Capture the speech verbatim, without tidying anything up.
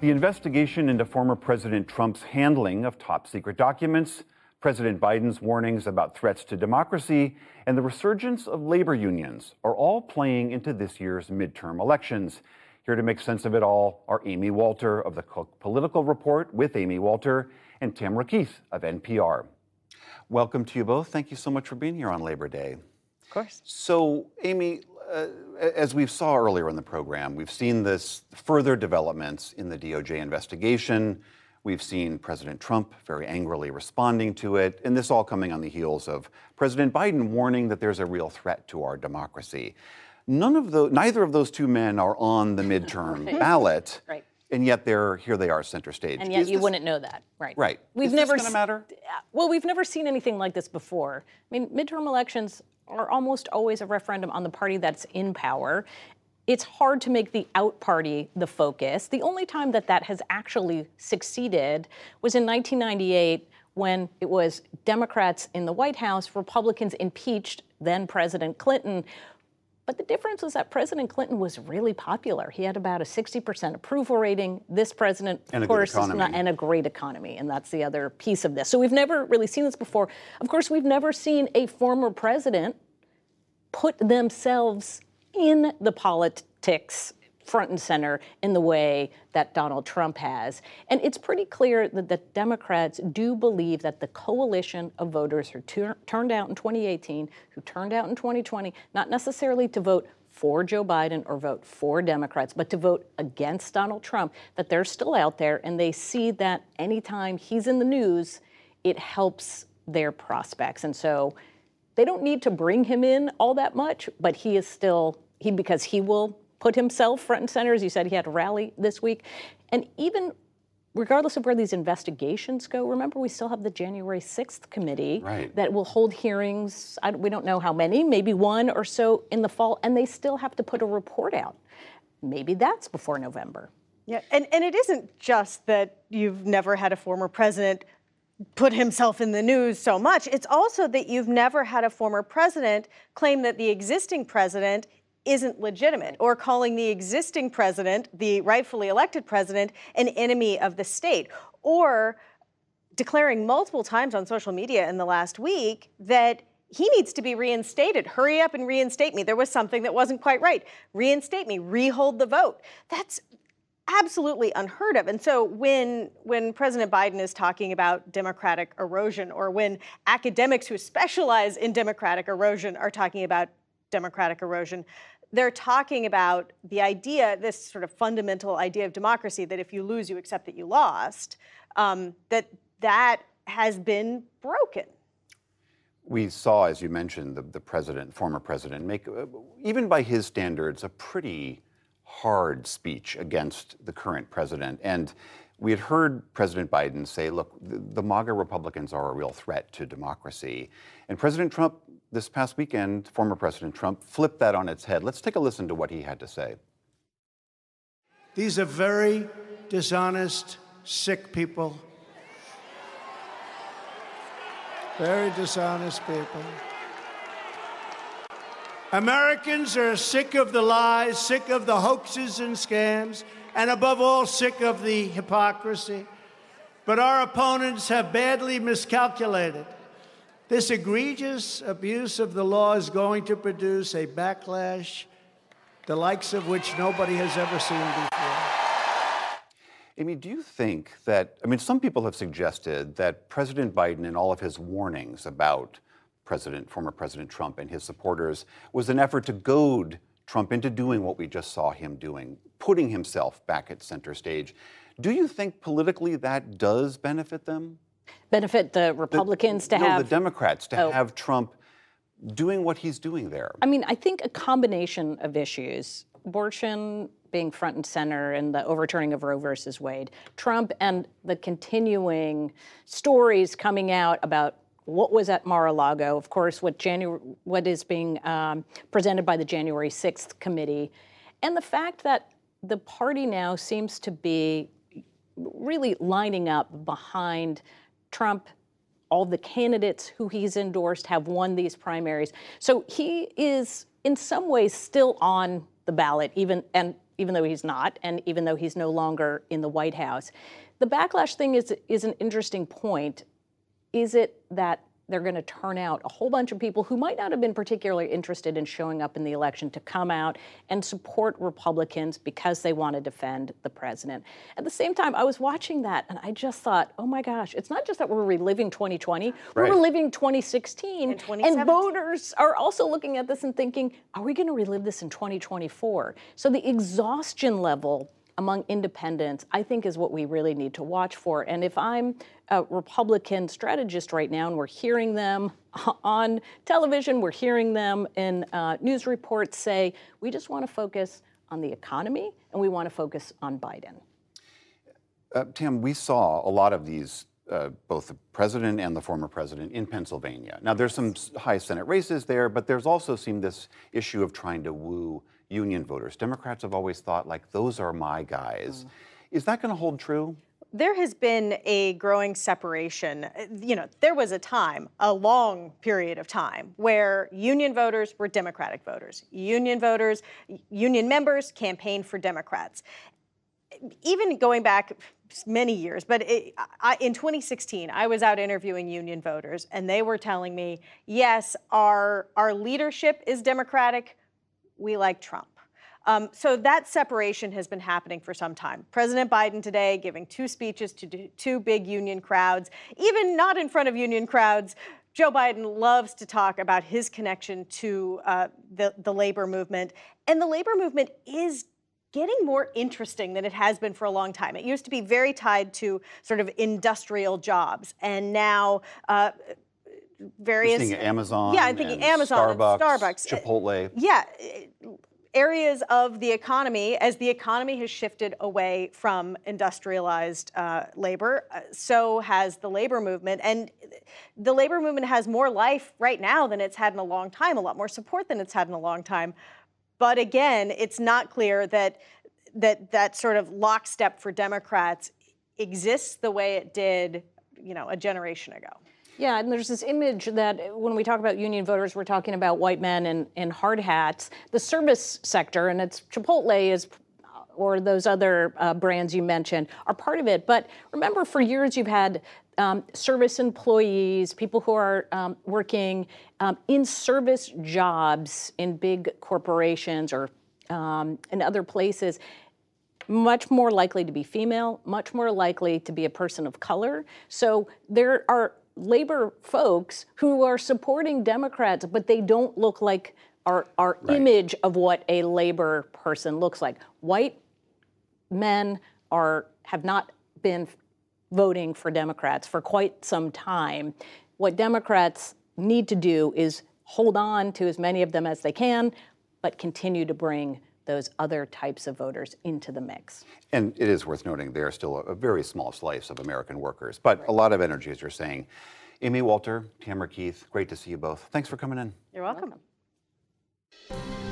The investigation into former President Trump's handling of top-secret documents, President Biden's warnings about threats to democracy, and the resurgence of labor unions are all playing into this year's midterm elections. Here to make sense of it all are Amy Walter of The Cook Political Report with Amy Walter and Tamara Keith of N P R. Welcome to you both. Thank you so much for being here on Labor Day. Of course. So, Amy, uh, as we saw earlier in the program, we've seen this further developments in the D O J investigation. We've seen President Trump very angrily responding to it, and this all coming on the heels of President Biden warning that there's a real threat to our democracy. None of those, neither of those two men are on the midterm right. ballot, right. and yet they're here. They are center stage, and yet is you this, wouldn't know that, right? Right. We've is never. This gonna matter? Well, we've never seen anything like this before. I mean, midterm elections are almost always a referendum on the party that's in power. It's hard to make the out party the focus. The only time that that has actually succeeded was in nineteen ninety-eight. When it was Democrats in the White House, Republicans impeached then President Clinton. But the difference was that President Clinton was really popular. He had about a sixty percent approval rating. This president, of course, is not, and a great economy. And that's the other piece of this. So we've never really seen this before. Of course, we've never seen a former president put themselves in the politics front and center in the way that Donald Trump has. And it's pretty clear that the Democrats do believe that the coalition of voters who tur- turned out in twenty eighteen, who turned out in twenty twenty, not necessarily to vote for Joe Biden or vote for Democrats, but to vote against Donald Trump, that they're still out there, and they see that anytime he's in the news, it helps their prospects. And so they don't need to bring him in all that much, but he is still, he because he will put himself front and center. As you said, he had a rally this week. And even regardless of where these investigations go, remember, we still have the January sixth committee right. that will hold hearings. I, we don't know how many, maybe one or so in the fall, and they still have to put a report out. Maybe that's before November. Yeah, and, and it isn't just that you've never had a former president put himself in the news so much. It's also that you've never had a former president claim that the existing president isn't legitimate, or calling the existing president, the rightfully elected president, an enemy of the state, or declaring multiple times on social media in the last week that he needs to be reinstated. Hurry up and reinstate me. There was something that wasn't quite right. Reinstate me. Rehold the vote. That's absolutely unheard of. And so when when President Biden is talking about democratic erosion, or when academics who specialize in democratic erosion are talking about democratic erosion, they're talking about the idea, this sort of fundamental idea of democracy, that if you lose, you accept that you lost, um, that that has been broken. We saw, as you mentioned, the, the president, former president, make, uh, even by his standards, a pretty hard speech against the current president. And we had heard President Biden say, look, the, the MAGA Republicans are a real threat to democracy. And President Trump, this past weekend, former President Trump flipped that on its head. Let's take a listen to what he had to say. These are very dishonest, sick people. Very dishonest people. Americans are sick of the lies, sick of the hoaxes and scams, and above all, sick of the hypocrisy. But our opponents have badly miscalculated. This egregious abuse of the law is going to produce a backlash, the likes of which nobody has ever seen before. Amy, do you think that, I mean, some people have suggested that President Biden and all of his warnings about President, former President Trump and his supporters was an effort to goad Trump into doing what we just saw him doing, putting himself back at center stage. Do you think politically that does benefit them? Benefit the Republicans the, to no, have... No, the Democrats, to oh. have Trump doing what he's doing there. I mean, I think a combination of issues. Abortion being front and center, and the overturning of Roe versus Wade. Trump and the continuing stories coming out about what was at Mar-a-Lago. Of course, what, January, what is being um, presented by the January sixth committee. And the fact that the party now seems to be really lining up behind Trump, all the candidates who he's endorsed have won these primaries. So he is in some ways still on the ballot, even and even though he's not, and even though he's no longer in the White House. The backlash thing is is an interesting point. Is it that they're going to turn out a whole bunch of people who might not have been particularly interested in showing up in the election to come out and support Republicans because they want to defend the president? At the same time, I was watching that and I just thought, oh my gosh, it's not just that we're reliving twenty twenty, right. we're reliving twenty sixteen. And, and voters are also looking at this and thinking, are we going to relive this in twenty twenty-four? So the exhaustion level among independents, I think, is what we really need to watch for. And if I'm a Republican strategist right now, and we're hearing them on television, we're hearing them in uh, news reports say, we just want to focus on the economy, and we want to focus on Biden. Uh, Tam, we saw a lot of these, uh, both the president and the former president, in Pennsylvania. Now, there's some high Senate races there, but there's also seemed this issue of trying to woo union voters. Democrats have always thought, like, those are my guys. Mm. Is that going to hold true? There has been a growing separation. You know, there was a time, a long period of time, where union voters were Democratic voters. Union voters, union members campaigned for Democrats. Even going back many years, but it, I, in twenty sixteen, I was out interviewing union voters, and they were telling me, yes, our, our leadership is Democratic, we like Trump. Um, so that separation has been happening for some time. President Biden today giving two speeches to two big union crowds, even not in front of union crowds. Joe Biden loves to talk about his connection to uh, the, the labor movement. And the labor movement is getting more interesting than it has been for a long time. It used to be very tied to sort of industrial jobs. And now... Uh, Various, You're thinking Amazon, yeah, I'm thinking Amazon, Starbucks, Starbucks, Chipotle, yeah, areas of the economy as the economy has shifted away from industrialized uh, labor. So has the labor movement, and the labor movement has more life right now than it's had in a long time, a lot more support than it's had in a long time. But again, it's not clear that that that sort of lockstep for Democrats exists the way it did, you know, a generation ago. Yeah, and there's this image that when we talk about union voters, we're talking about white men in, in hard hats. The service sector, and it's Chipotle is, or those other uh, brands you mentioned, are part of it. But remember, for years you've had um, service employees, people who are um, working um, in service jobs in big corporations or um, in other places, much more likely to be female, much more likely to be a person of color. So there are labor folks who are supporting Democrats, but they don't look like our, our right. image of what a labor person looks like. White men are have not been voting for Democrats for quite some time. What Democrats need to do is hold on to as many of them as they can, but continue to bring those other types of voters into the mix. And it is worth noting they are still a, a very small slice of American workers, but right. a lot of energy, as you're saying. Amy Walter, Tamara Keith, great to see you both. Thanks for coming in. You're welcome. You're welcome.